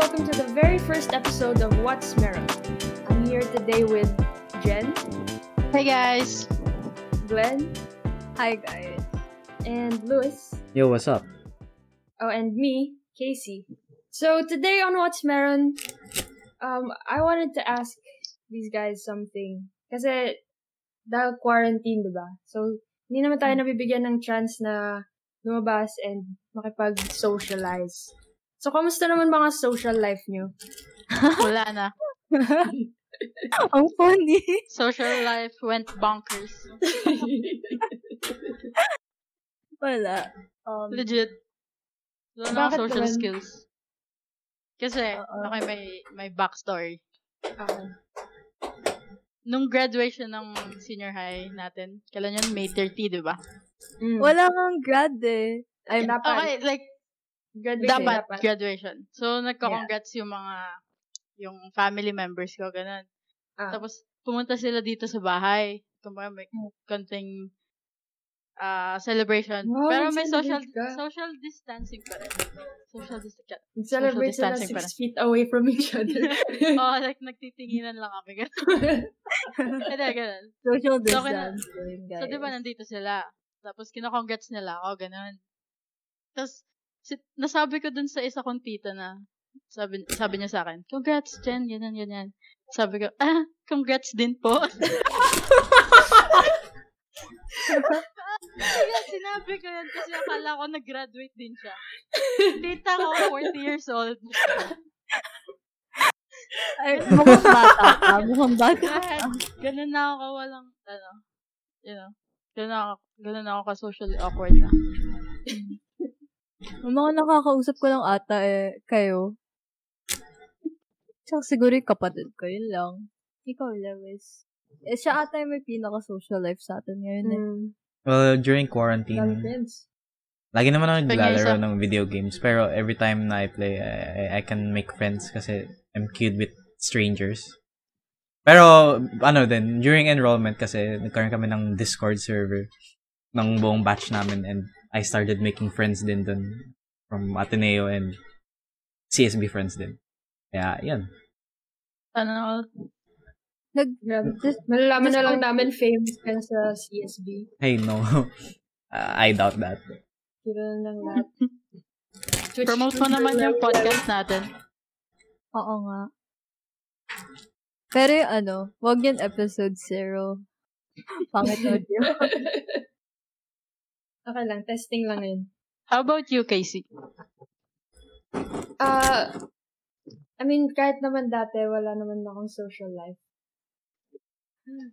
welcome to the very first episode of What's Meron. I'm here today with Jen. Hey guys. Glenn. Hi guys. And Louis. Yo, what's up? Oh, and me, Casey. So today on What's Meron, I wanted to ask these guys something. Kasi dahil quarantine, diba? So hindi naman tayo nabibigyan ng chance na lumabas and makipag-socialize. So, kamusta naman mga social life nyo? Wala na. Ang funny. Social life went bonkers. Wala. Legit. Wala na social naman? Skills. Kasi, okay, may backstory. Nung graduation ng senior high natin, kailan yun? May 30, di ba? Mm. Wala kang grad eh. Ay, okay, like, dapat graduation. So, nagko-congrats yung family members ko, ganun. Tapos, pumunta sila dito sa bahay. Kumbaga, may konting celebration. Wow, pero may social distancing pa rin. Celebrate sila 6 feet away from each other. Oh, like, nagtitinginan lang kami. Ganun. Social distancing. So, diba, nandito sila. Tapos, kino-congrats nila ako, ganun. Tapos, nasabi ko dun sa isa kong tita na, sabi niya sa akin, congrats, Jen, ganyan. Sabi ko, congrats din po. Sinabi ko yan kasi akala ko nag-graduate din siya. Tita ko, 40 years old. Ay, mukhang bata. Ganun na ako, walang, ganun ako ka-socially awkward na. Ang mga nakakausap ko lang ata eh, kayo. Tsaka siguro yung kapatid ko, yun lang. Ikaw, Lewis. Eh, siya ata yung may pinaka-social life sa atin ngayon eh. Well, during quarantine, lagi naman ako naglalaro ng video games. Pero every time na I play, I can make friends kasi I'm cute with strangers. Pero, during enrollment kasi nagkaroon kami ng Discord server ng buong batch namin and I started making friends din dun from Ateneo and CSB friends din. Kaya, yan. Malalaman na lang namin famous ka sa CSB. Hey, no. I doubt that. Kailan lang natin. Promote mo naman yung podcast natin. Oo nga. Pero wag yan episode 0. Pangit audio. Okay lang, testing lang yun. How about you, Casey? Kahit naman dati, wala naman akong social life.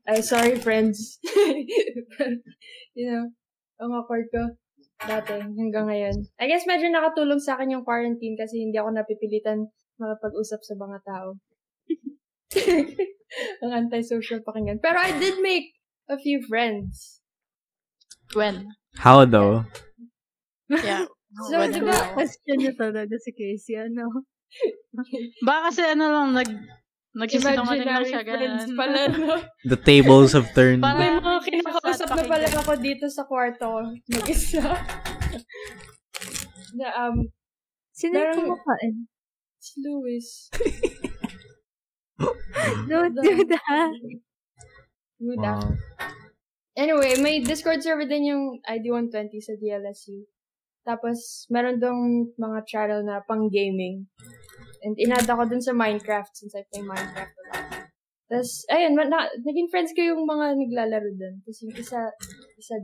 Ay, sorry, friends. But, ang awkward ko dati hanggang ngayon. I guess medyo nakatulong sa akin yung quarantine kasi hindi ako napipilitan makapag-usap sa mga tao. Ang anti-social pakinggan. Pero I did make a few friends. When? How though? Yeah. So, diba, question nyo talaga si Casey, Baka kasi lang, nagsisinungaling lang siya, ganun. Pala, The tables have turned. May mga kinakausap na pala ako dito sa kwarto. Mag-isa. Sino yung kumakain? It's Louis. Don't do that. Wow. Anyway, may Discord server din yung ID120 sa DLSU. Tapos, meron dong mga channel na pang-gaming. And inad ako dun sa Minecraft since I play Minecraft a lot. Tapos, naging friends ko yung mga naglalaro dun. Tapos yung isa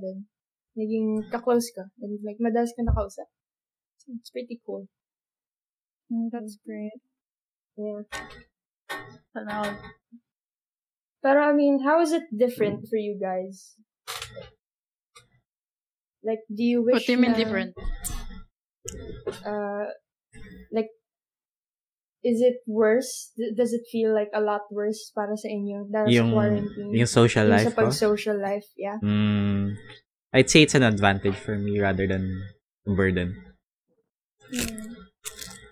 dun, naging ka-close ka. And like, madalas ka nakausap. So, it's pretty cool. That's great. Yeah. Sana. But how is it different for you guys? Like, do you wish? What do you mean different? Is it worse? Does it feel like a lot worse para sa inyo? Dahil sa quarantine. Yung social life. Sa pag-social life, yeah. I'd say it's an advantage for me rather than a burden.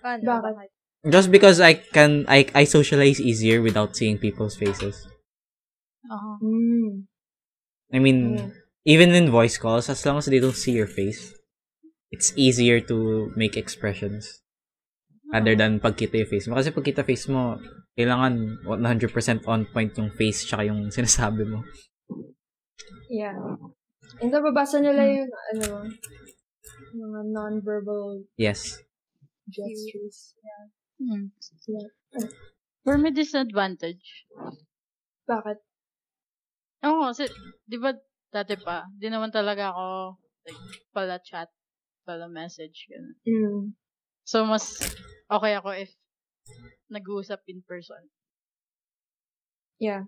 Bakit? Just because I socialize easier without seeing people's faces. Uh-huh. Mm. Even in voice calls, as long as they don't see your face, it's easier to make expressions. other than pagkita yung face mo. Kasi pagkita face mo, kailangan 100% on point yung face tsaka yung sinasabi mo. Yeah. And babasa nila yung, ano, mga non-verbal gestures. Yeah. Mm. Yeah. For me, disadvantage. Bakit? Oo, kasi, di ba, dati pa, di naman talaga ako, like, pala chat, pala message, gano'n. Mm. So, mas okay ako if nag-uusap in person. Yeah.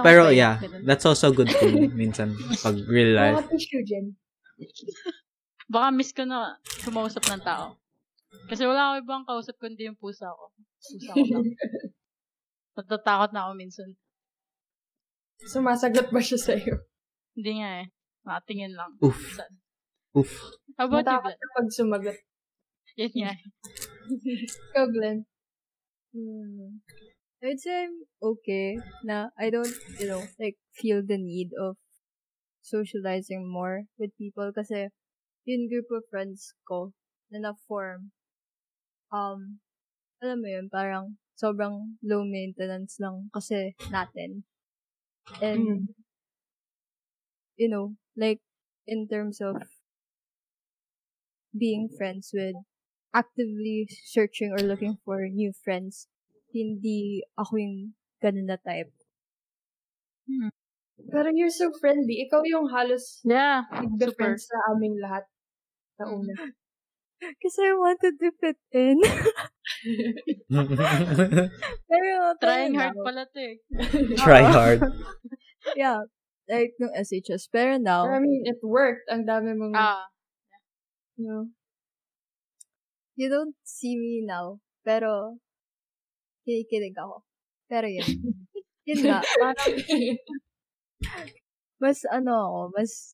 Pero, yeah, that's also good for me, minsan, pag real life. What issue, Jen? Baka miss ko na kumausap ng tao. Kasi wala ako ibang kausap kundi yung pusa ko. Pusa ko lang. Natatakot na ako minsan. Sumasagot ba siya sa'yo? Hindi nga eh. Makatingin lang. Oof. How about you, Glenn? Matakot pag sumagot. Yan nga eh. Ikaw, Glenn. I'd say I'm okay na I don't, you know, like, feel the need of socializing more with people kasi yung group of friends ko na na-form, alam mo yun, parang sobrang low maintenance lang kasi natin. And, you know, like, in terms of being friends with, actively searching or looking for new friends, hindi ako yung ganun na type. Hmm. Pero you're so friendly. Ikaw yung halos friends na aming lahat na una. Kasi I wanted to fit in. Pero, trying hard pala to eh. Try hard. Yeah. Like, nung SHS. Pero now, I mean, it worked. Ang dami mong... You know, you don't see me now. Pero, kinikilig ako. Pero yun. Yun nga. Parang, mas ano ako, mas...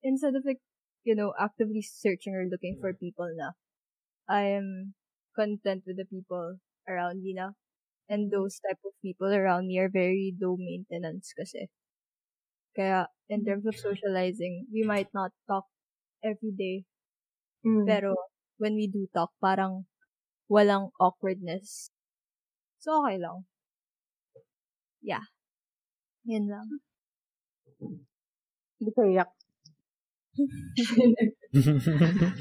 Instead of like, you know, actively searching or looking for people na. I am content with the people around me na. And those type of people around me are very low maintenance kasi. Kaya, in terms of socializing, we might not talk every day. Mm. Pero, when we do talk, parang walang awkwardness. So, okay lang. Yeah. Yan lang. Hindi ko iyak.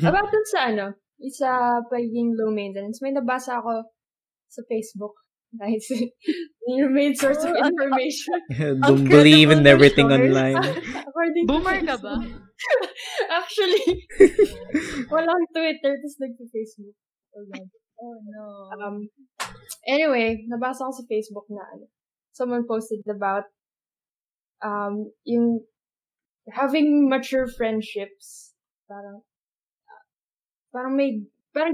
About dun sa ano, isa pagiging low maintenance, may nabasa ako sa Facebook. Nice. Your main source of information. Don't believe in everything online. Boomer ka ba? Actually, walang Twitter, tapos nag-Facebook. Oh no. Anyway, nabasa ko sa Facebook na ano, someone posted about yung having mature friendships, parang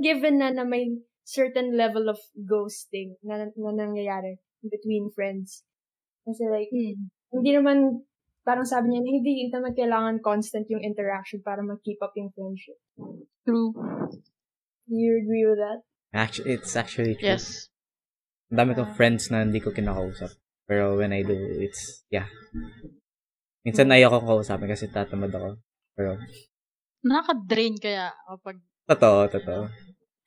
given na may certain level of ghosting na nangyayari between friends. Kasi like, hindi naman, parang sabi niya, hindi naman kailangan constant yung interaction para mag-keep up yung friendship. True. Do you agree with that? Actually, it's actually true. Yes. Dami kong friends na hindi ko kinakausap. Pero when I do, it's, yeah. Minsan ayoko kausapin kasi tatamad ako. Pero, nakaka-drain kaya kapag... Totoo.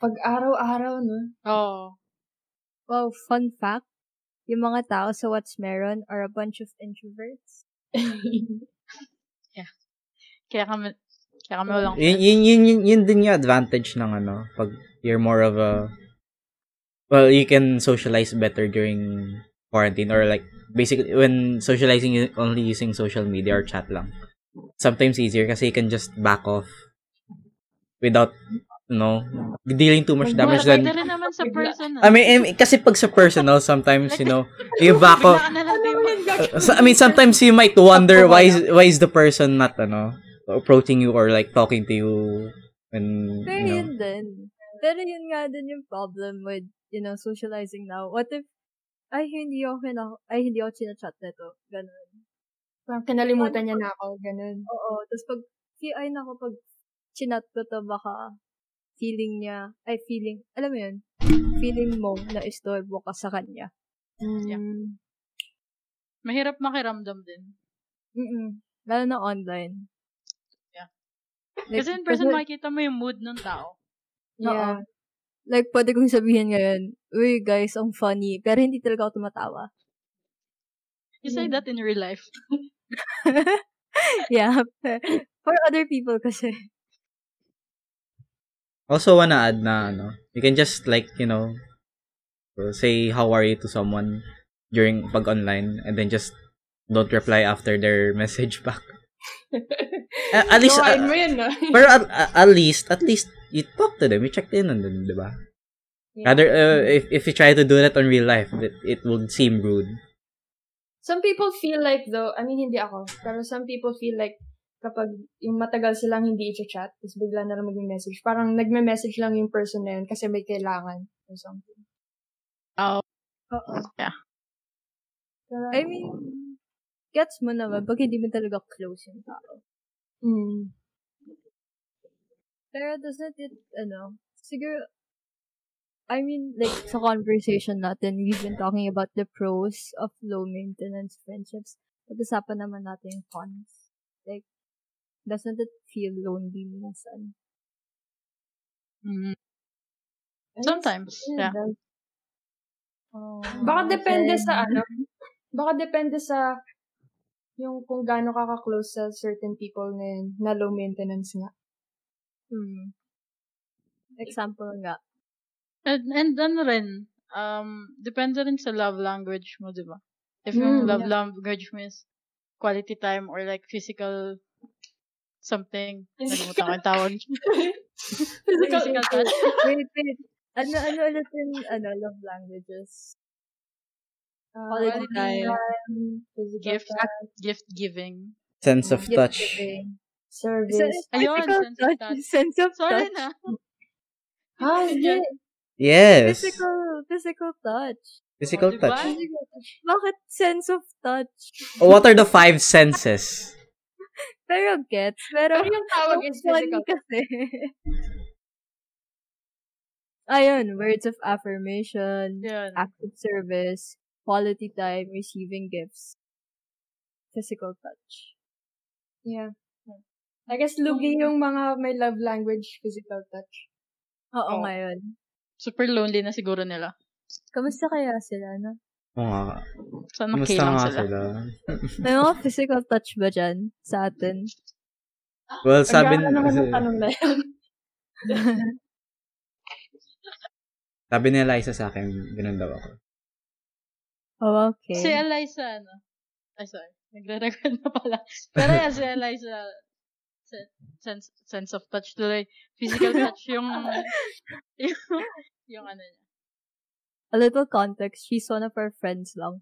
Pag araw-araw, no? Oo. Wow, fun fact. Yung mga tao sa What's Meron are a bunch of introverts. Yeah. Kaya kami walang... Yun din yung advantage ng ano. Pag you're more of a... Well, you can socialize better during quarantine or like... Basically, when socializing, you're only using social media or chat lang. Sometimes easier kasi you can just back off without, you know, dealing too much damage. Then, I mean, kasi pag sa personal, sometimes, you know, you back off. I mean, sometimes you might wonder why is the person not, ano, approaching you or like talking to you. And, pero you know. Yun din. Pero yun nga din yung problem with, you know, socializing now. What if hindi ako chinachat nito. Ganun. Parang kinalimutan niya na ako. Ganun. Oo. Tapos pag, pag chinat ko to, baka feeling mo na istorbo ka sa kanya. Yeah. Mahirap makiramdam din. Lalo na online. Yeah. Like, kasi in person, makikita mo yung mood ng tao. Yeah. Oo. Like, pwede kong sabihin ngayon, uy, guys, ang funny. Pero hindi talaga ako tumatawa. You say that in real life. Yeah. For other people kasi. Also, wanna add na, ano, you can just, like, you know, say how are you to someone during pag online and then just don't reply after their message back. At least, pero at least you talk to them, you checked in on them, diba? Yeah. Rather, if you try to do that on real life, it would seem rude. Some people feel like though, I mean, hindi ako, pero some people feel like kapag yung matagal silang hindi i-chat, tapos bigla na lang mag-message, parang nagme-message lang yung person na yun kasi may kailangan or something. Oh. Oo. Yeah. I mean, gets mo naman pag hindi mo talaga close yung tao. Mm. Pero doesn't it, ano, siguro, I mean, like, sa conversation natin, we've been talking about the pros of low-maintenance friendships. Pag-usapan naman natin yung cons. Like, doesn't it feel lonely minsan? Mm-hmm. Sometimes, yeah. Oh, baka depende sorry. Sa ano, baka depende sa yung kung gaano ka ka-close sa certain people na low maintenance nga. Hmm. Example nga. And ano rin, depende rin sa love language mo, diba? If yung love language mo is quality time or like physical something, nalimutan ko yung tawag. Physical touch. Wait. Ano ulit yung love languages? Quality time, gift-giving. Sense of touch. Service. Sense of touch. Sorry na. Ah, hindi. Yes. Physical touch. Physical touch. Bakit sense of touch? What are the 5 senses? Pero gets. Pero yung tawag is physical kasi. Ayun, words of affirmation, active service, quality time, receiving gifts, physical touch. Yeah. I guess lugi yung mga may love language, physical touch. Oo, ngayon. Super lonely na siguro nila. Kamusta kaya sila, no? Oo nga. Saan nakilang sila? May mga physical touch ba dyan sa atin? Well, sabi na naman na yan. Sabi ni Eliza sa akin, ganun daw ako. Oh, okay. Si Eliza, ano? Ay, sorry. Nagre-record na pala. Pero yan, si Eliza, sense of touch tuloy. Physical touch yung ano niya. A little context, she's one of our friends lang.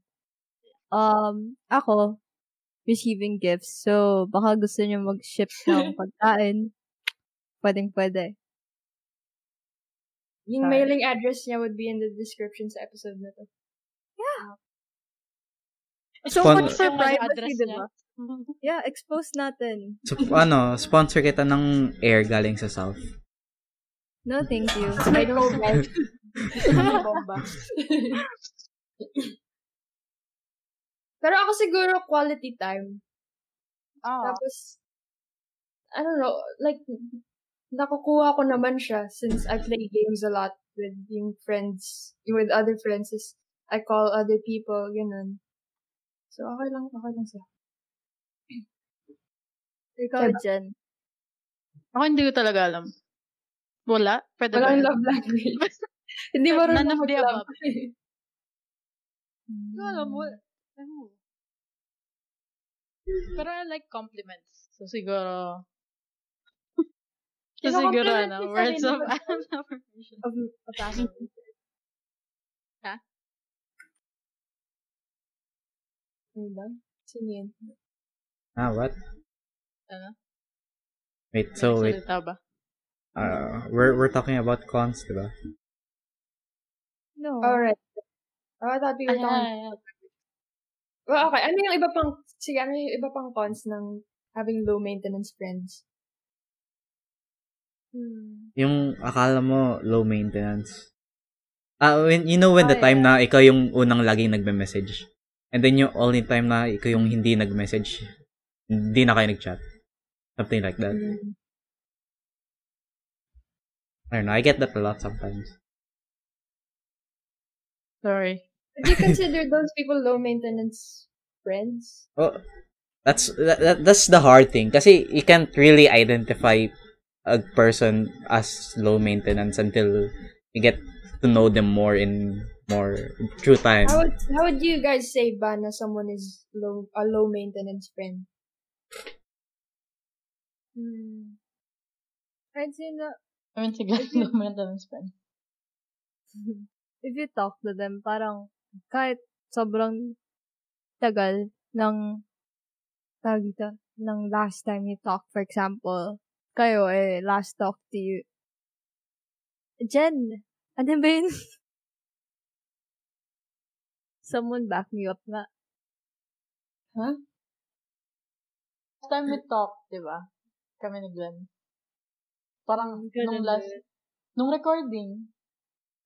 Ako, receiving gifts. So, baka gusto niyo mag-ship ng pagkain. Pwedeng-pwede. Yung mailing address niya would be in the description sa episode na to. Yeah. So much for privacy, diba? Yeah, expose natin. So, sponsor kita ng air galing sa South. No, thank you. I don't like. Pero ako siguro quality time. Oh. Tapos, I don't know, like, nakukuha ko naman siya since I play games a lot with friends, with other friends. I call other people, ganun. So, okay lang siya. Ikaw, Jen. Ako hindi ko talaga alam. Wala? Pwede ba? Walang love language. Hindi mo rin ako alam. Hindi ko alam. Pero I like compliments. So, siguro... Kasi siguro, words of affirmation. Ha? Ano ba? Sino yan? Ah, what? Ano? Wait, so wait. We're talking about cons, diba? No. Alright. I thought we were talking about... Well, okay. Ano yung iba pang... Sige, ano yung iba pang cons ng having low-maintenance friends? Yung akala mo low maintenance. When the time na ikaw yung unang laging nagme-message. And then yung only time na ikaw yung hindi nag-message. Hindi na kayo nag-chat. Something like that. I don't know, I get that a lot sometimes. Sorry. Do you consider those people low maintenance friends? Oh, that's the hard thing. Kasi you can't really identify a person as low maintenance until you get to know them more in more true time. How would you guys say, Bana, someone is a low maintenance friend? I'd say that. I mean, low maintenance friend. If you talk to them, parang kahit sobrang tagal ng last time you talk, for example, kayo eh, last talk to you. Jen, ano ba yun? Someone back me up na. Huh? Last time we talk, diba? Kami ni Glenn. Parang nung last, nung recording,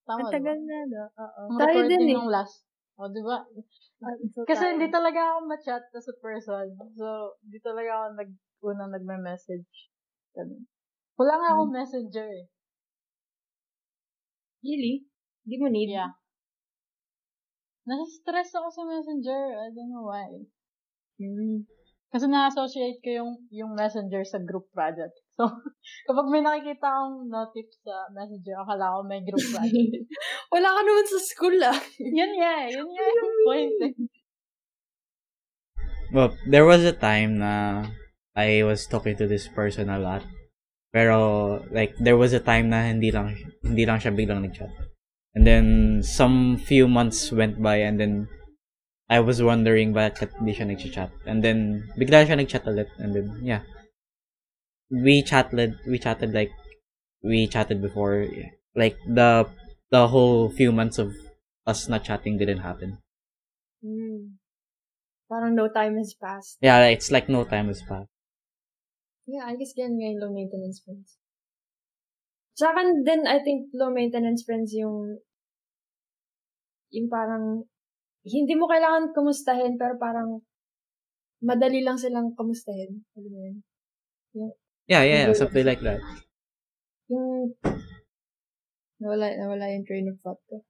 tama, matagal diba? Na, no? Oo. Tayo din eh. Nung last. O, diba? So kasi hindi talaga ako ma-chat as a person. So, hindi talaga ako unang nagme-message. Ganun. Wala nga akong messenger eh. Really? Hindi mo need? Yeah. Nasa-stress ako sa messenger. I don't know why. Mm. Kasi na-associate ko yung messenger sa group project. So, kapag may nakikita akong notif sa messenger, akala ko may group project. Wala ka naman sa school, ah. Yun nga. Point eh. Well, there was a time na I was talking to this person a lot. Pero, like, there was a time na hindi lang siya biglang nag-chat. And then, some few months went by and then, I was wondering bakit hindi siya nag-chat. And then, bigla siya nag-chat ulit. And then, yeah. We chatted before, like the whole few months of us not chatting didn't happen. Parang no time has passed. Yeah, it's like no time has passed. Yeah, I guess ganun yung low maintenance friends. Sa akin din, I think low maintenance friends yung parang hindi mo kailangan kumustahin pero parang madali lang silang kumustahin. Alam mo yun? Yeah, something like that. Yung nawala yung train of thought ko.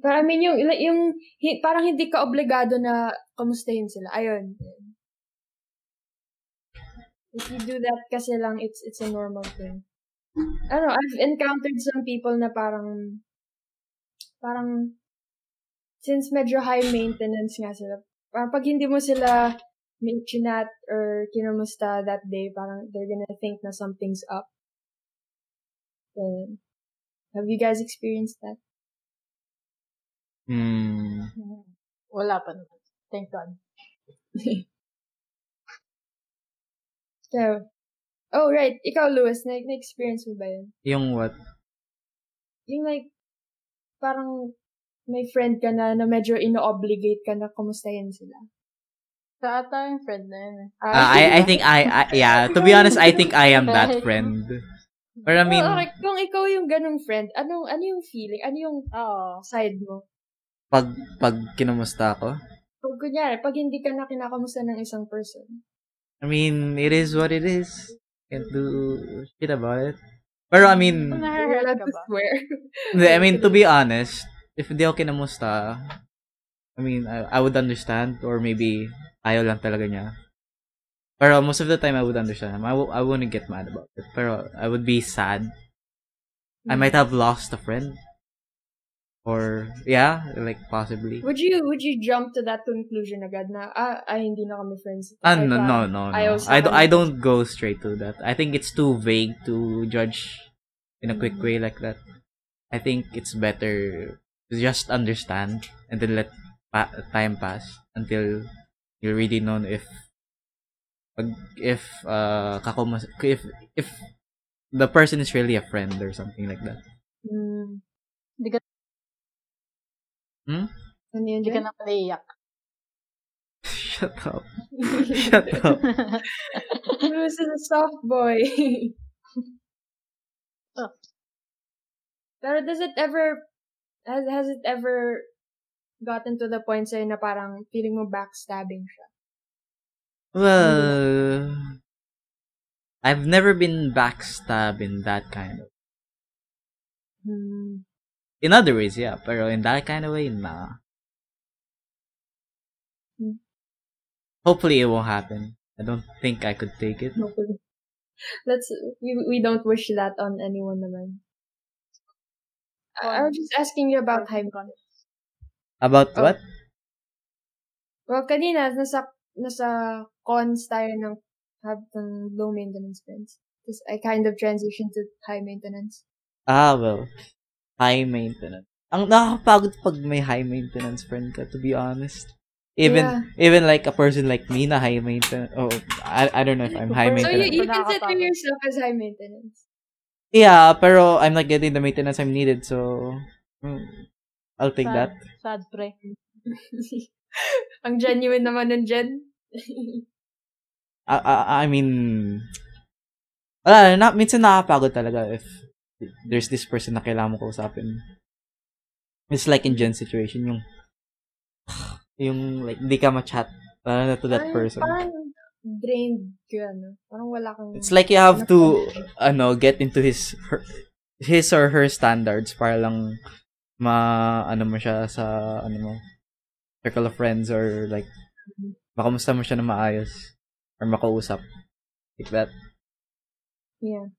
Pero I mean, yung parang hindi ka obligado na kamustahin sila. Ayun. If you do that kasi lang, it's a normal thing. I don't know, I've encountered some people na parang since medyo high maintenance nga sila, parang pag hindi mo sila chinat or kinamusta that day, parang they're gonna think na something's up. So, have you guys experienced that? Wala pa naman. Thank God. So, oh right, ikaw Louis, na-experience mo ba yun? Yung what? Yung like, parang may friend ka na medyo ino-obligate ka na kumustahin sila. Sa ata yung friend na yun. I think, to be honest, I think I am that friend. But I mean... Oh, okay. Kung ikaw yung ganung friend, ano yung feeling? Ano yung side mo? Pag kinumusta ako? Pag kunyari, pag hindi ka na kinakamusta ng isang person. I mean, it is what it is. Can't do shit about it. Pero I mean... Nahirap to swear. I mean, to be honest, if hindi ako kinamusta, I mean, I would understand or maybe... Ayaw lang talaga niya. Pero most of the time, I would understand. I wouldn't get mad about it. Pero I would be sad. I might have lost a friend. Or, yeah, like, possibly. Would you jump to that conclusion agad na, hindi na kami friends? No. I don't go straight to that. I think it's too vague to judge in a quick way like that. I think it's better to just understand and then let time pass until... You really know if the person is really a friend or something like that. Hindi ka na maiiyak. Shut up. Bruce is a soft boy. Oh. Pero has it ever gotten to the point sa'yo na parang feeling mo backstabbing siya? Well, I've never been backstabbed in that kind of. In other ways, yeah, pero in that kind of way, nah. Hopefully, it won't happen. I don't think I could take it. Hopefully. We don't wish that on anyone, naman. I was just asking you about hype concepts. About what? Well, kanina nasa cons tayo ng have the low maintenance friends. Because I kind of transitioned to high maintenance. Ah, well, high maintenance. Ang nakakapagod pag may high maintenance friend ka, to be honest. Even like a person like me na high maintenance. Oh, I don't know if I'm high maintenance. So you consider yourself as high maintenance? Yeah, pero I'm not getting the maintenance I'm needed, so I'll take that. Sad pre. Ang genuine naman ng gen. I mean, wala na, minsan nakapagod talaga if there's this person na kailangan mo kausapin. It's like in gen situation, yung like di ka ma-chat to that person. Parang drained ka, ano? Parang wala kang. It's like you have to get into his or her standards para lang mo siya sa mo circle of friends or like makamusta mo siya na maayos or makausap like that. Yeah.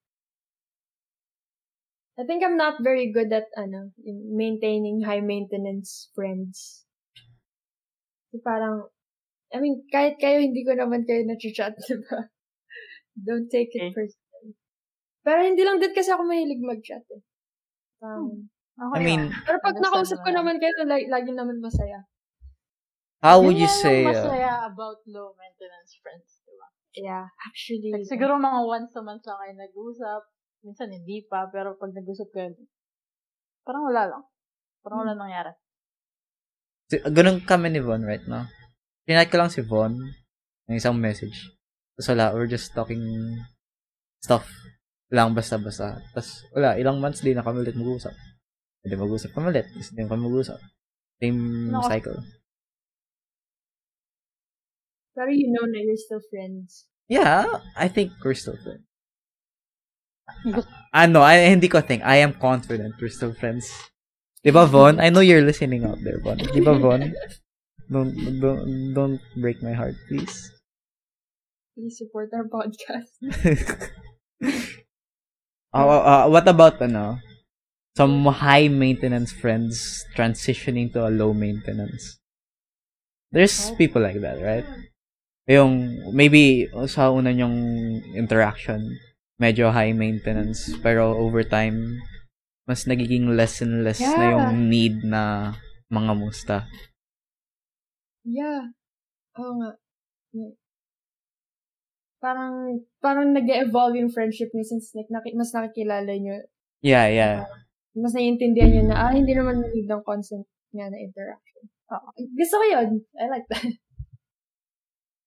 I think I'm not very good at maintaining high maintenance friends. Parang, I mean, kahit kayo, hindi ko naman kayo na-chat, diba? Don't take it personally. Pero hindi lang din kasi ako mahilig mag-chat, eh. I mean, pero pag nakausap ko naman kayo, lagi naman masaya. How would you say? Masaya about low maintenance friends, diba? Yeah, actually. Like, siguro mga once a month lang kayo nag-usap. Minsan hindi pa, pero pag nag-usap kayo, parang wala lang. Parang wala nangyari. So, ganun kami ni Von right now. Pinag ko lang si Von ng isang message. Tapos wala, we're just talking stuff lang basta-basta. Tapos wala, ilang months din na kami ulit mag-uusap. Hindi mag-uusap kami ulit. Tapos hindi kami mag-uusap. Same cycle. Pero you know na you're still friends. Yeah, I think we're still friends. Ano, hindi ko think. I am confident we're still friends. Diba, Von? I know you're listening out there, Von. Diba, Von? Don't break my heart, please. Please support our podcast. What about, some high-maintenance friends transitioning to a low-maintenance? There's people like that, right? Yung, maybe, sa una yung interaction, medyo high-maintenance, pero over time, mas nagiging less and less na yung need na mga musta. Yeah. Oo nga. Yeah. Parang nag-evolve yung friendship niyo since like, mas nakikilala niyo. Yeah, yeah. Mas naiintindihan niyo na, hindi naman need ng constant nga na interaction. Oo. Gusto ko yun. I like that.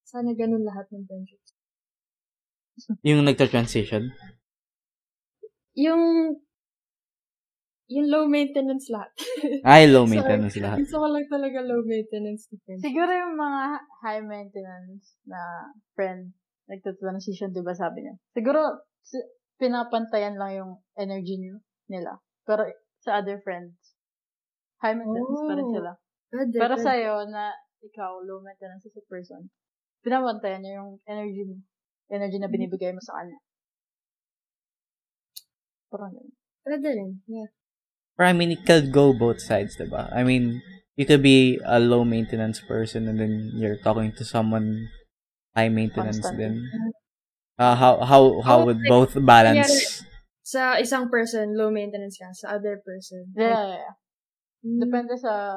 Sana ganun lahat ng friendships. Yung nagta-transition? Yung low maintenance lahat. Ay, low maintenance lahat. Gusto ko lang talaga low maintenance friends. Siguro yung mga high maintenance na friend, nagtutransition, diba sabi niya? Siguro, pinapantayan lang yung energy nila. Pero sa other friends, high maintenance pa rin sila. Pero sa'yo, na ikaw, low maintenance as a person, pinapantayan niya yung energy mo. Energy na binibigay mo sa kanya. Parang yun. Pwede rin, yeah. Or, I mean, it could go both sides, diba? I mean, you could be a low-maintenance person and then you're talking to someone high-maintenance din. How would both balance? Sa isang person, low-maintenance ka. Sa other person. Yeah. Depende sa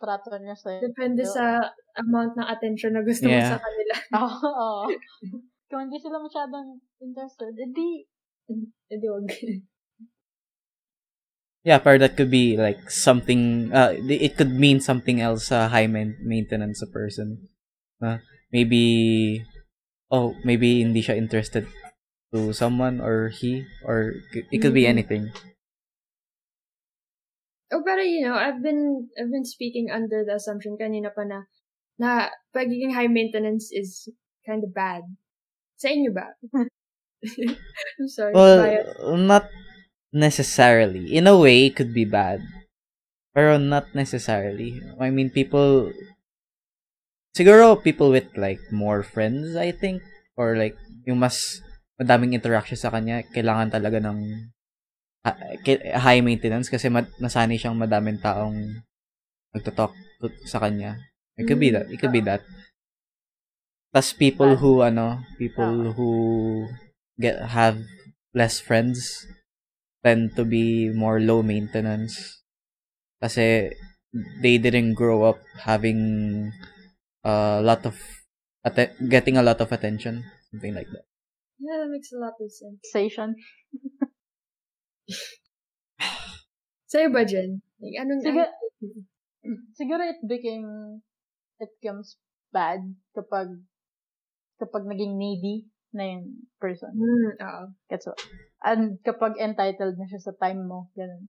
trato niya sa'yo. Depende sa amount ng attention na gusto mo sa kanila. Oo. Kung hindi sila masyadong interested, edi wag. Yeah, but that could be like something. It could mean something else. High maintenance a person. Maybe hindi siya interested to someone or it could be anything. Oh, pero I've been speaking under the assumption kanina pa na pagiging high maintenance is kind of bad. Sa inyo ba? I'm sorry. Well, not necessarily. In a way, it could be bad. Pero not necessarily. I mean, people... Siguro, people with, like, more friends, I think. Or, like, yung mas madaming interaction sa kanya, kailangan talaga ng high maintenance kasi nasanay siyang madaming taong nagtotalk sa kanya. It could be that. It could be that. Plus, people who have less friends tend to be more low maintenance kasi they didn't grow up having a lot of getting a lot of attention, something like that. Yeah, that makes a lot of sense. Sa'yo ba, Jen? Like, anong siguro it becomes bad kapag naging needy na yung person. Gets what? And kapag entitled na siya sa time mo, ganun.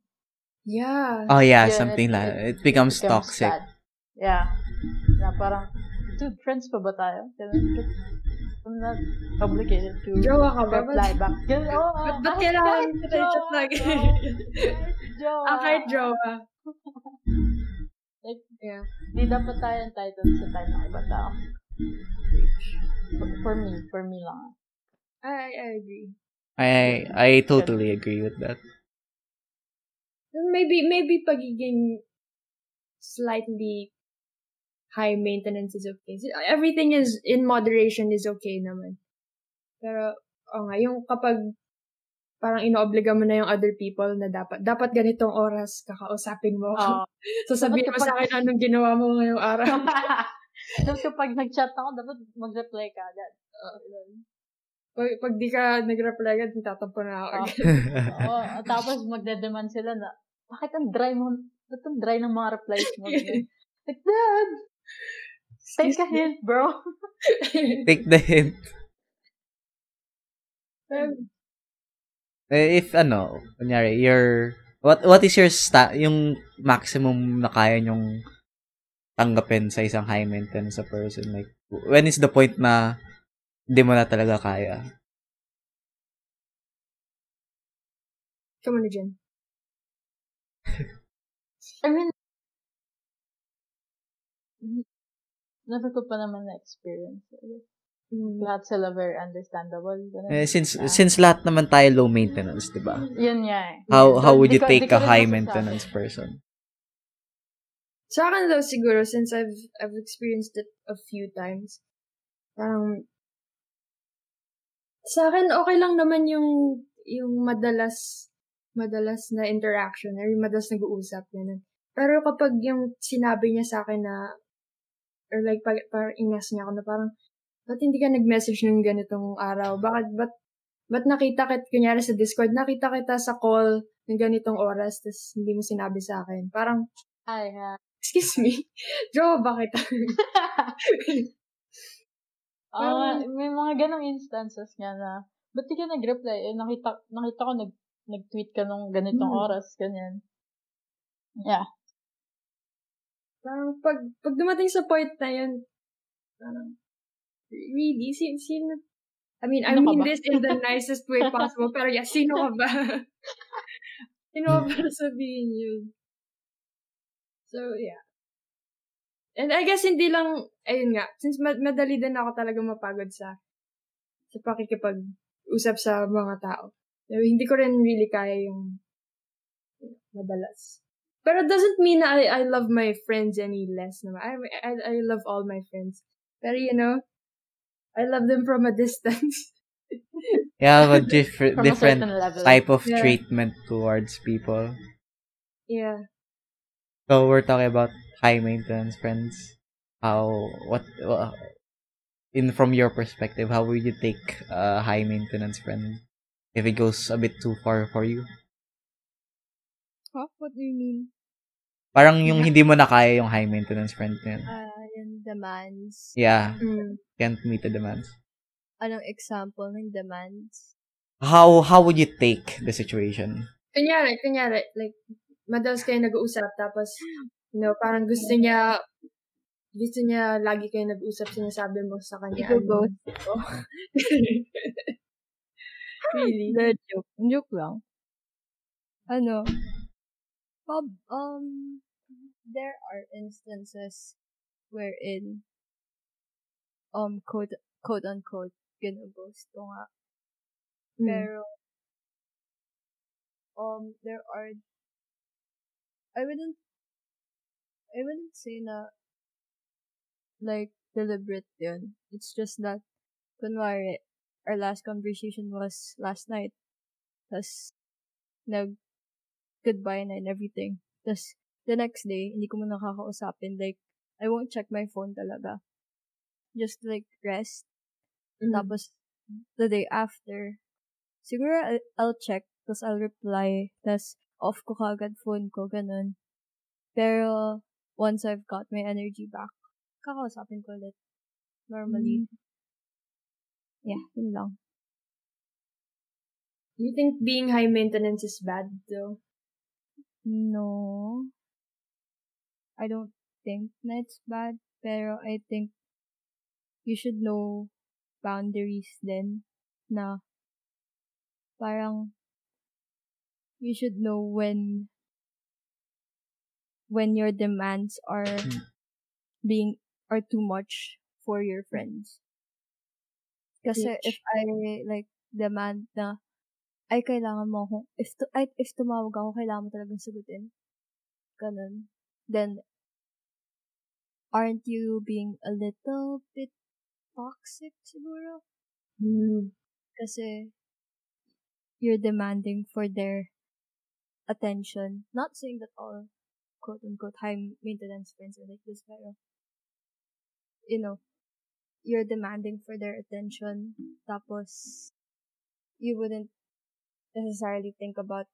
Yeah. Oh, yeah, yun, something like that. It becomes toxic. Bad. Yeah. Na parang, dude, friends pa ba tayo? Ganun. I'm not obligated to reply back. Ba't kailangan ko tayo chat lagi? Kahit jowa. Like, yeah. Di dapat tayo entitled sa time ng iba tao. For me lang. I agree. I totally agree with that. Maybe pagiging slightly high maintenance is okay. Everything is in moderation is okay naman. Pero, yung kapag parang inoobliga mo na yung other people na dapat ganitong oras kakausapin mo. Sasabihin mo sa akin anong ginawa mo ngayong araw. Tapos kapag nag-chat ako, dapat mag-reply ka agad. Pag di ka nag-reply agad, tatampo na ako agad. Tapos magdedemand sila na, bakit ang dry mo? Ba't ang dry ng mga replies mo? Like, Dad! Take a hint, bro. Take the hint. If kunyari, what is your yung maximum na kaya nyong tanggapin sa isang high maintenance na person? Like, when is the point na hindi mo na talaga kaya? Come on, Jen. I mean, never ko pa naman na-experience. Lahat sila very understandable. Since lahat naman tayo low maintenance, diba? Yun niya How would you take a high maintenance person? Sa akin daw siguro, since I've experienced it a few times, sa akin okay lang naman yung madalas na interaction or yung madalas nag-uusap. Yun. Pero kapag yung sinabi niya sa akin na or like, parang inas niya ako na parang, ba't hindi ka nag-message ng ganitong araw? Ba't nakita kita, kunyari sa Discord, nakita kita sa call ng ganitong oras, tas hindi mo sinabi sa akin. Parang, excuse me, jowa ba kita? May mga ganong instances nga na, ba't di ka nag-reply? Eh, nakita ko nag-tweet ka nung ganitong oras, ganyan. Yeah. Parang pag dumating sa point na yun, parang, really, sino? I mean this in the nicest way possible, pero yeah, sino ka ba? Sino ka ba sabihin yun? So, yeah. And I guess hindi lang, ayun nga, since madali din ako talaga mapagod sa pakikipag-usap sa mga tao. So, hindi ko rin really kaya yung madalas. But it doesn't mean I love my friends any less. No? I love all my friends. But, I love them from a distance. Yeah, but different type of treatment towards people. Yeah. So we're talking about high maintenance friends. From your perspective, how would you take a high maintenance friend if it goes a bit too far for you? Huh? What do you mean? Parang yung hindi mo na kaya yung high maintenance friend niyan. Yung demands. Yeah. Can't meet the demands. Anong example ng demands? How would you take the situation? Kunyari, like, madalas kayo nag-uusap, tapos, parang gusto niya lagi kayo nag-uusap, sinasabi mo sa kanya. Ito both. Really? They're joke. Joke lang. Ano? There are instances wherein quote unquote ghost ko nga. Pero there are I wouldn't say na like deliberate yun. It's just that kunwari our last conversation was last night. Tas nag goodbye na and everything. Tas the next day, hindi ko muna kakausapin. Like, I won't check my phone talaga. Just, like, rest. Mm-hmm. Tapos, the day after, siguro, I'll check. Tapos, I'll reply. Tapos, off ko kagad phone ko. Ganun. Pero, once I've got my energy back, kakausapin ko ulit. Normally. Mm-hmm. Yeah, yun lang. Do you think being high maintenance is bad, though? No. I don't think that's bad, pero I think you should know boundaries then na parang you should know when your demands are too much for your friends. Kasi if I like demand na ay kailangan mo akong if tumawag ako kailangan mo talagang sagutin. Ganun. Then aren't you being a little bit toxic, siguro? Mm. Kasi you're demanding for their attention. Not saying that all quote-unquote high-maintenance friends are like this, pero you know, you're demanding for their attention, tapos you wouldn't necessarily think about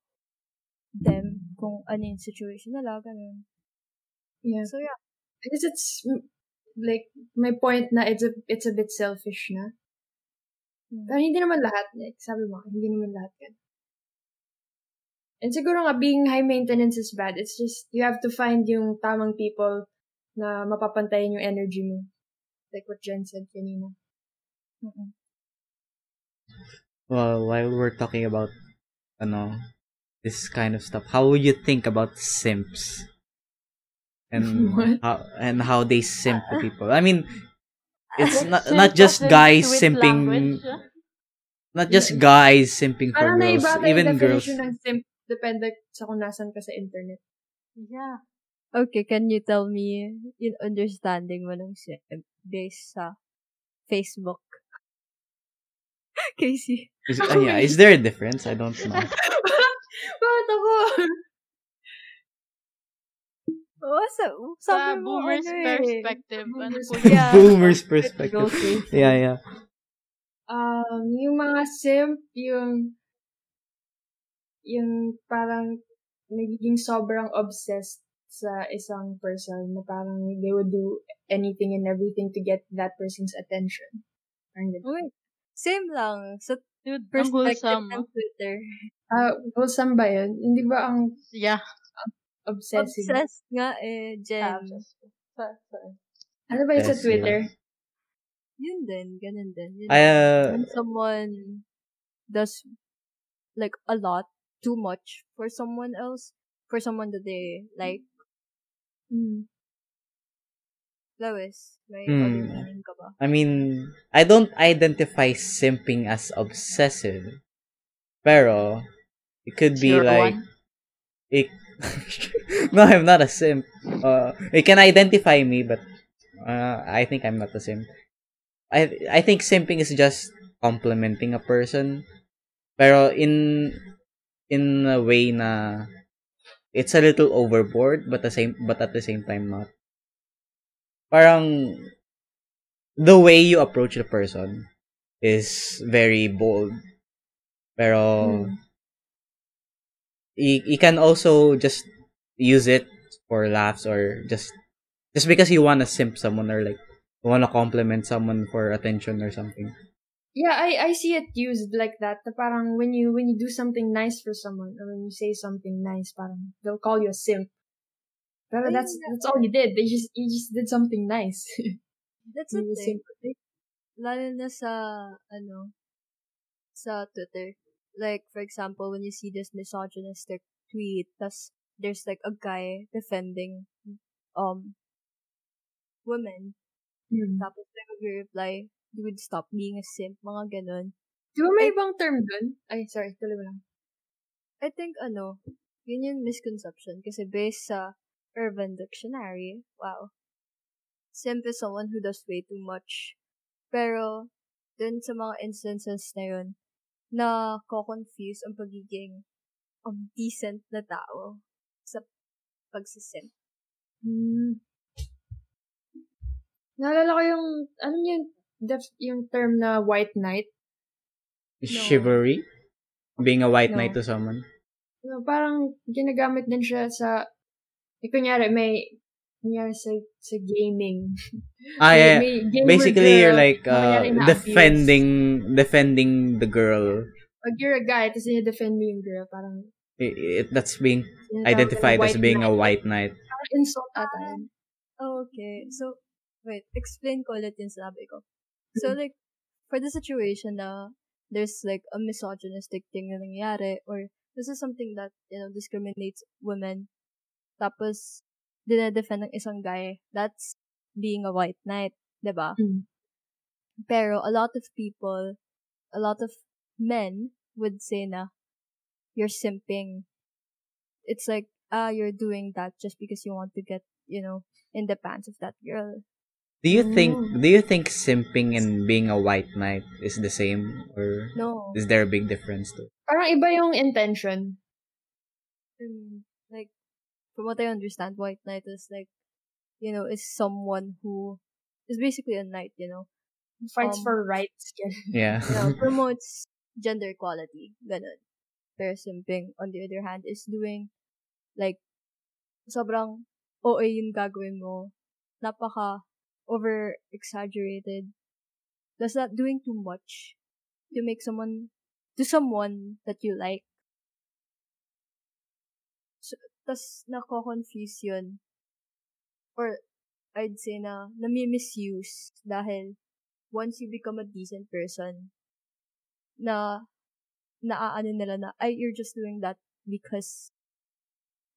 them kung ano yung situation nila, ganun. Yeah. So, yeah. Because it's like my point na it's a bit selfish na. Pero hindi naman lahat, like sabi mo, hindi naman lahat yan. And siguro nga being high maintenance is bad. It's just you have to find yung tamang people na mapapantayan yung energy mo. Like what Jen said kanina. Mm-mm. Well, while we're talking about this kind of stuff, how would you think about simps? And how they simp to people. I mean, it's not just guys simping, language, yeah? Not just guys simping for girls, even girls. Parang na iba ng simp depende sa kung nasan ka sa internet. Yeah. Okay, can you tell me yung understanding mo ng simp based sa Facebook? Casey. Is there a difference? I don't know. Bakit ako? Sa boomer's perspective. Boomer's perspective. Yeah. Yung mga simp, yung parang nagiging sobrang obsessed sa isang person na parang they would do anything and everything to get that person's attention. Wait, same lang. So, dude, perspective ng Twitter. Wholesome ba yun? Hindi ba ang... Yeah. Obsessive. Obsessed nga eh, Jen. Ano ba yun sa Twitter? Yun din, ganun din. When someone does, like, a lot, too much for someone else, for someone that they like. Mm. Lois, may other meaning ka ba? I mean, I don't identify simping as obsessive. Pero, it could be like... No, I'm not a simp. It can identify me, but I think I'm not a simp. I think simping is just complimenting a person, pero in a way na it's a little overboard, but at the same time not. Parang the way you approach the person is very bold, pero. You can also just use it for laughs or just because you want to simp someone or like you want to compliment someone for attention or something. Yeah, I see it used like that. Parang when you do something nice for someone or when you say something nice, parang they'll call you a simp. But that's all you did. You just did something nice. That's a thing. Lalo na sa Twitter. Like, for example, when you see this misogynistic tweet, there's like a guy defending women. Mm. Tapos like mag-reply, dude, stop being a simp, mga ganun. Di ba may ibang term dun? Ay, sorry, tuloy mo lang. I think, yun yung misconception. Kasi based sa Urban Dictionary, wow. Simp is someone who does way too much. Pero, dun sa mga instances na yun, na-confuse ang pagiging decent na tao sa pagsisimp. Hmm. Naalala ko yung, ano yung term na white knight? No. Chivalry? Being a white knight to someone? No, parang ginagamit din siya sa, kunyari, sa gaming. Ah, yeah. Basically, you're like, defending the girl. Pag you're a guy, tapos defend mo yung girl, parang, that's being identified as being a white knight. Parang insult ata. Oh, okay. So, wait, explain ko ulit yung sabi ko. So, like, for the situation na there's, like, a misogynistic thing na nangyayari or this is something that, discriminates women. Tapos, dinadefend ng isang guy. That's being a white knight, diba? Mm. Pero, a lot of men would say na, you're simping. It's like, you're doing that just because you want to get, in the pants of that girl. Do you think simping and being a white knight is the same, or no? Is there a big difference too? Parang iba yung intention. Like, from what I understand, white knight is like, is someone who is basically a knight, fights for rights. Yeah. Promotes gender equality. Ganun. Pero simping, on the other hand, is doing like, sobrang OA yung gagawin mo. Napaka over-exaggerated. That's not doing too much to make someone, to someone that you like. So, tas nako-confuse yun. Or, I'd say na, nami-misuse dahil once you become a decent person, naaano nila na, ay, you're just doing that because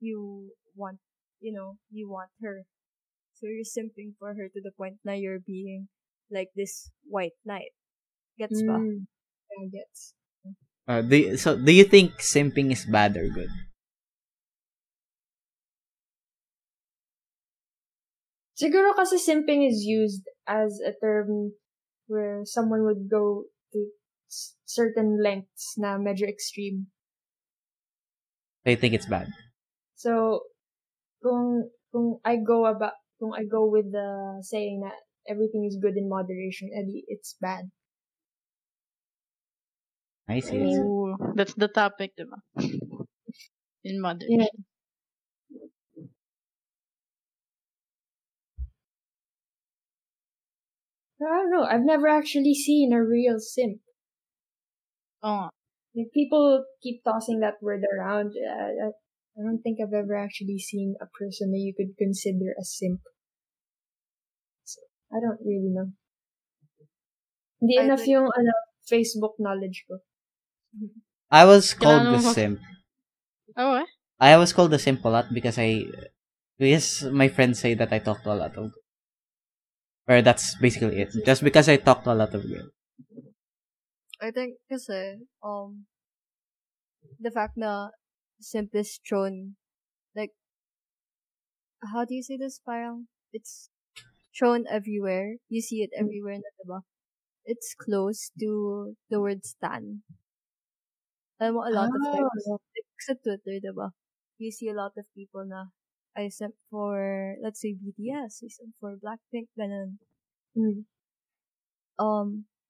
you want, you want her. So, you're simping for her to the point na you're being like this white knight. Gets ba? Yeah, gets. Do you think simping is bad or good? Siguro kasi simping is used as a term where someone would go to certain lengths na medyo extreme. I think it's bad. So, kung I go about, kung I go with the saying that everything is good in moderation, edi it's bad. I see. Ooh, that's the topic, diba? In moderation. Yeah. I don't know. I've never actually seen a real simp. Oh. Like, people keep tossing that word around. I don't think I've ever actually seen a person that you could consider a simp. So, I don't really know. Hindi enough yung Facebook knowledge ko. I was called the simp. Oh, eh? I was called the simp a lot because my friends say that I talk to a lot of girls. Or that's basically it. Just because I talk to a lot of girls. I think kasi, the fact na simplest thrown, like, how do you say this? Parang, it's thrown everywhere. You see it everywhere na, diba? It's close to the word stan. Alam mo, a lot of times, like, sa Twitter, diba? You see a lot of people na, I sent for, let's say, BTS, I sent for Blackpink, ganun. Mm.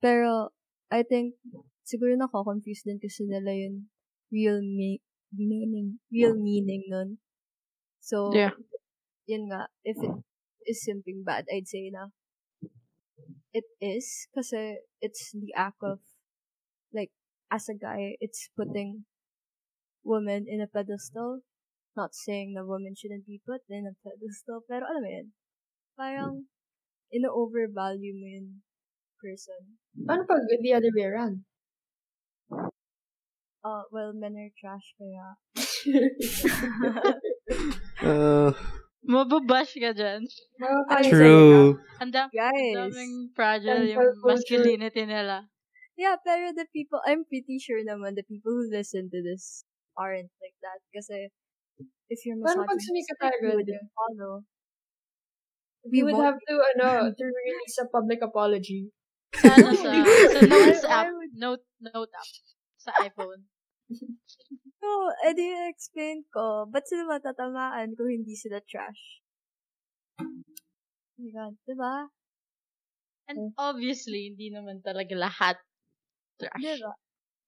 Pero, I think, siguro nako-confuse din kasi nila yun real meaning nun. So, yeah. Yun nga, if it is simping bad, I'd say na it is, kasi it's the act of, like, as a guy, it's putting women in a pedestal, not saying that women shouldn't be put in a pedestal, pero alam mo yun, parang, in-overvalue mo yun person. Ano pag the other way around? well, men are trash kaya. Mababash ka dyan. True. Ang daming fragile yung masculinity nila. Yeah, pero the people, I'm pretty sure naman the people who listen to this aren't like that. Kasi, if you're misogynist, you wouldn't follow. We would have to, to release a public apology. Sana sa notes app. Note app. Sa iPhone. So, edi explain ko. Ba't sila matatamaan kung hindi sila trash? Oh my God, diba? And obviously, hindi naman talaga lahat trash. Diba?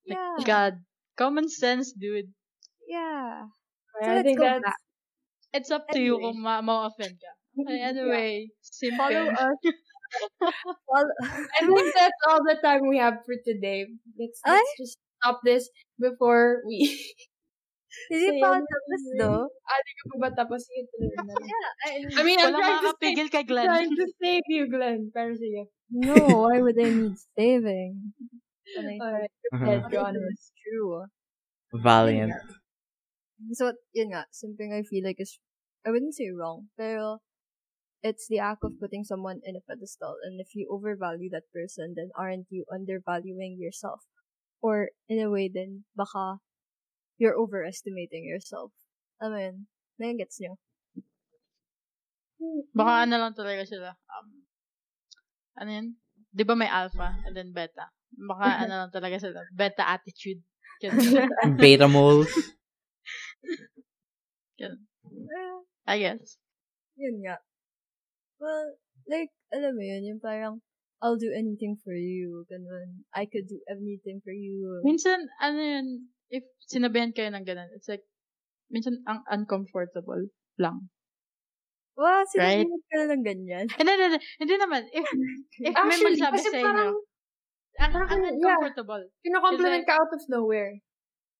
Yeah. Like, God. Common sense, dude. Yeah. So, I think that's... back. It's up to you kung ma-offend ka. Anyway, simple. Follow us. I think that's all the time we have for today. Let's just stop this before we... Hindi pa ako tapos, though. Hindi ka pa ba tapos? I mean, I'm trying to save you, Glenn. Pero sige. No, why would I need saving? Alright, it's true. Valiant. So, yun nga, something I feel like is, I wouldn't say wrong, pero it's the act of putting someone in a pedestal. And if you overvalue that person, then aren't you undervaluing yourself? Or, in a way, then, baka, you're overestimating yourself. I mean, nagets nyo. Baka ano lang talaga sila. Ano yun? Di ba may alpha and then beta? Baka ano lang talaga sila. Beta attitude. Beta moles. I guess. Yun nga. Well, like, alam mo yun, yung parang, I'll do anything for you, ganun. I could do anything for you. Minsan, ano yun, if sinabihan kayo ng ganun, it's like, minsan, ang uncomfortable lang. Wow, sinabihan ka na ng ganyan. Hindi naman. If may magsabi sa inyo, ang uncomfortable. Kino-compliment ka out of nowhere.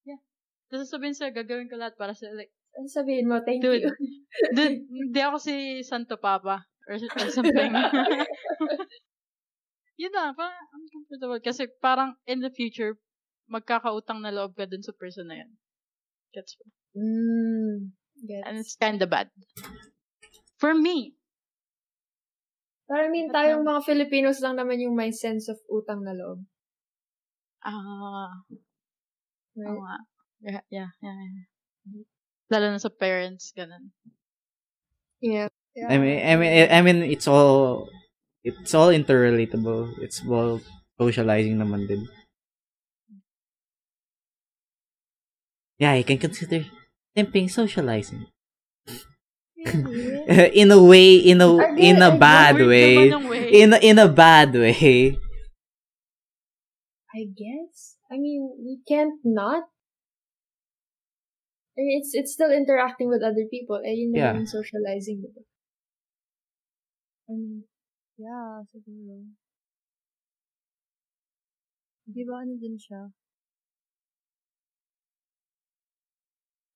Yeah. Tapos sabihin sa'yo, gagawin ko lahat para sa, like, sabihin mo, thank you. Dude, hindi ako si Santo Papa or something. Yun na, parang uncomfortable. Kasi parang in the future, magkakautang na loob ka dun sa person na yan. Gets me? Gets. And it's kinda bad. For me. But I mean, tayong mga Filipinos lang naman yung may sense of utang na loob. Right? Yeah. Lalo na sa parents, ganun. Yeah. I mean, it's all interrelatable. It's all socializing naman din. Yeah, you can consider temping socializing. In a bad way. I guess. I mean, we can't not. I mean, it's still interacting with other people, and you know, yeah. Socializing with them. I mean, yeah, siguro. Di ba ano din siya?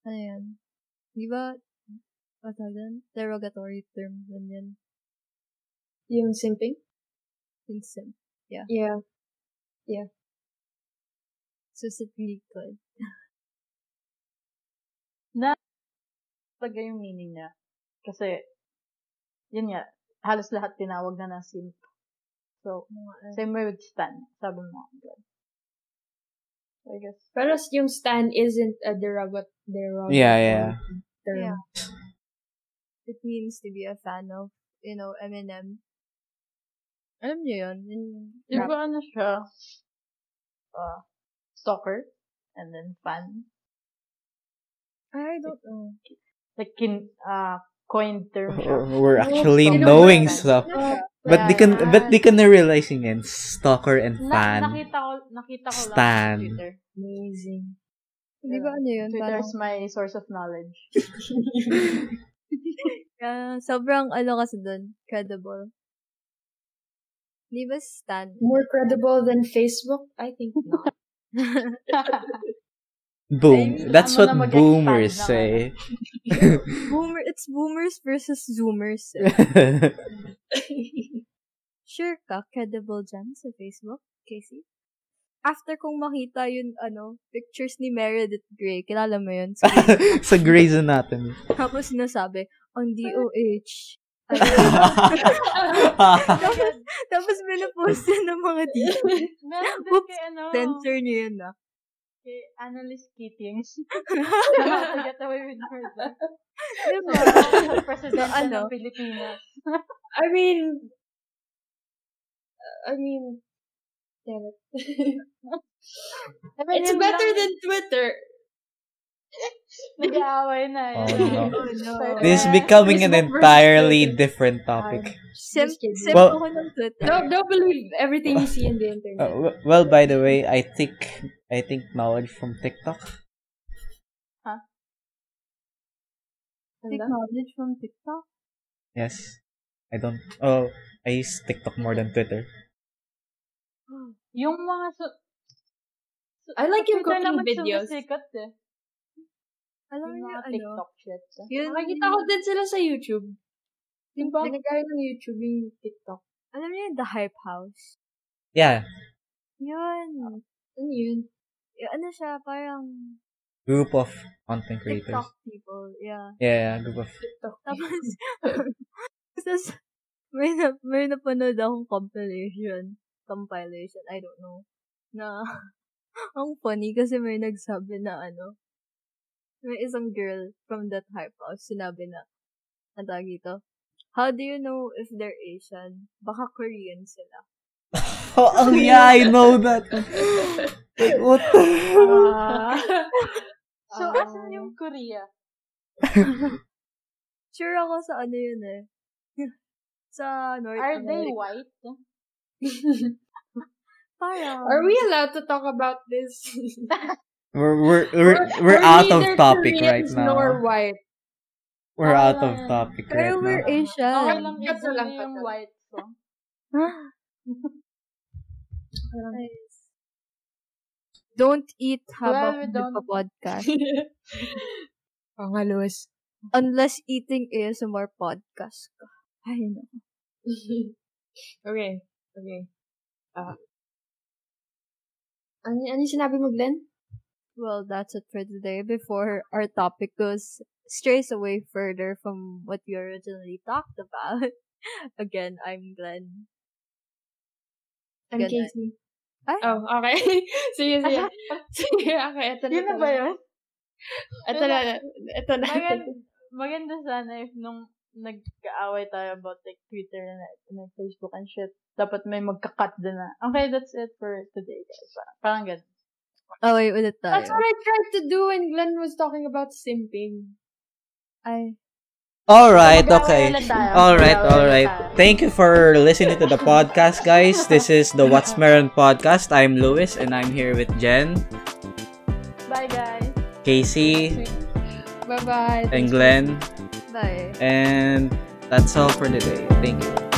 Ano yan? Di ba, derogatory term din yan? Yung simping? Yung simp, yeah. Yeah. So, it's really good. Na talaga yung meaning niya. Kasi, yun nga, halos lahat tinawag na simp. So, same way with stan. Sabi mo, I guess. Pero yung stan isn't a derogatory. Term. Yeah. It means to be a fan of, Eminem. Alam niyo yun? Yung ba ano siya? Stalker. And then fan. I don't know. Like coin term. We're actually knowing stuff. But they can realize again. Stalker and fan. Nakita ko lang sa Twitter. Amazing. Hindi ba ano yun? Twitter is my source of knowledge. Sobrang kasi dun. Credible. Di ba stan? More credible than Facebook? I think not. Boom. That's what boomers say. It's boomers versus zoomers. Sure ka, credible dyan sa Facebook, Casey? after kong makita yung, ano, pictures ni Meredith Grey, kilala mo yun? So, sa Grey's Anatomy. Tapos sinasabi, on DOH. Tapos binapost yun ng mga dito. Oops, censor niyo yun na. Okay, analyst Kitty. To get away with murder. Diba? Presidente ng Pilipinas. I mean, damn it. It's better than Twitter. Nag-aaway na yun. Oh, no. Oh, no. This is becoming an entirely different topic. Simp well, ako ng Twitter. Don't believe everything you see in the internet. Well, by the way, I think knowledge from TikTok. Huh? Knowledge from TikTok? Yes. I use TikTok more than Twitter. Yung mga I like yung cooking videos. Alam mo yung TikTok shit. Nakikita ko din sila sa YouTube. Diba? Nagagaya ng YouTube yung TikTok. Alam mo yung The Hype House? Yeah. Yun. Ano yun? Yung ano siya, parang... Group of content creators. TikTok people, yeah. Yeah, group of... TikTok. Tapos, may napanood akong compilation, I don't know. Na, ang funny kasi may nagsabi na ano, may isang girl from that hype house, sinabi na, ang tawag dito, how do you know if they're Asian? Baka Korean sila. Oh, yeah, I know that. Like, what the So, asan yung Korea? Sure ako sa ano yun eh. Sa North America. Are they white? Are we allowed to talk about this? We're out of topic right now. Nor white. We're out of topic right now. We're Asian. Okay lang yung white ko. Don't eat habang nagpa-podcast. Pangalos. Unless eating ASMR podcast ka. Ay, no. Okay. Ano yung sinabi mo, Glenn? Well, that's it for today. Before our topic strays away further from what we originally talked about. Again, I'm Glenn. I'm Casey. Ay? Oh, okay. Sige. Okay, ito na. Yun na ba yun? Ito na. Maganda sana if nung nagkaaway tayo about like Twitter and Facebook and shit, dapat may magka-cut din na. Okay, that's it for today, guys. Parang ganun. Oh, wait, ulit tayo. That's what I tried to do when Glenn was talking about simping. Alright, okay. Alright. Thank you for listening to the podcast, guys. This is the What's Meron podcast. I'm Lewis, and I'm here with Jen. Bye, guys. Casey. Bye-bye. And Glenn. Bye. And that's all for today. Thank you.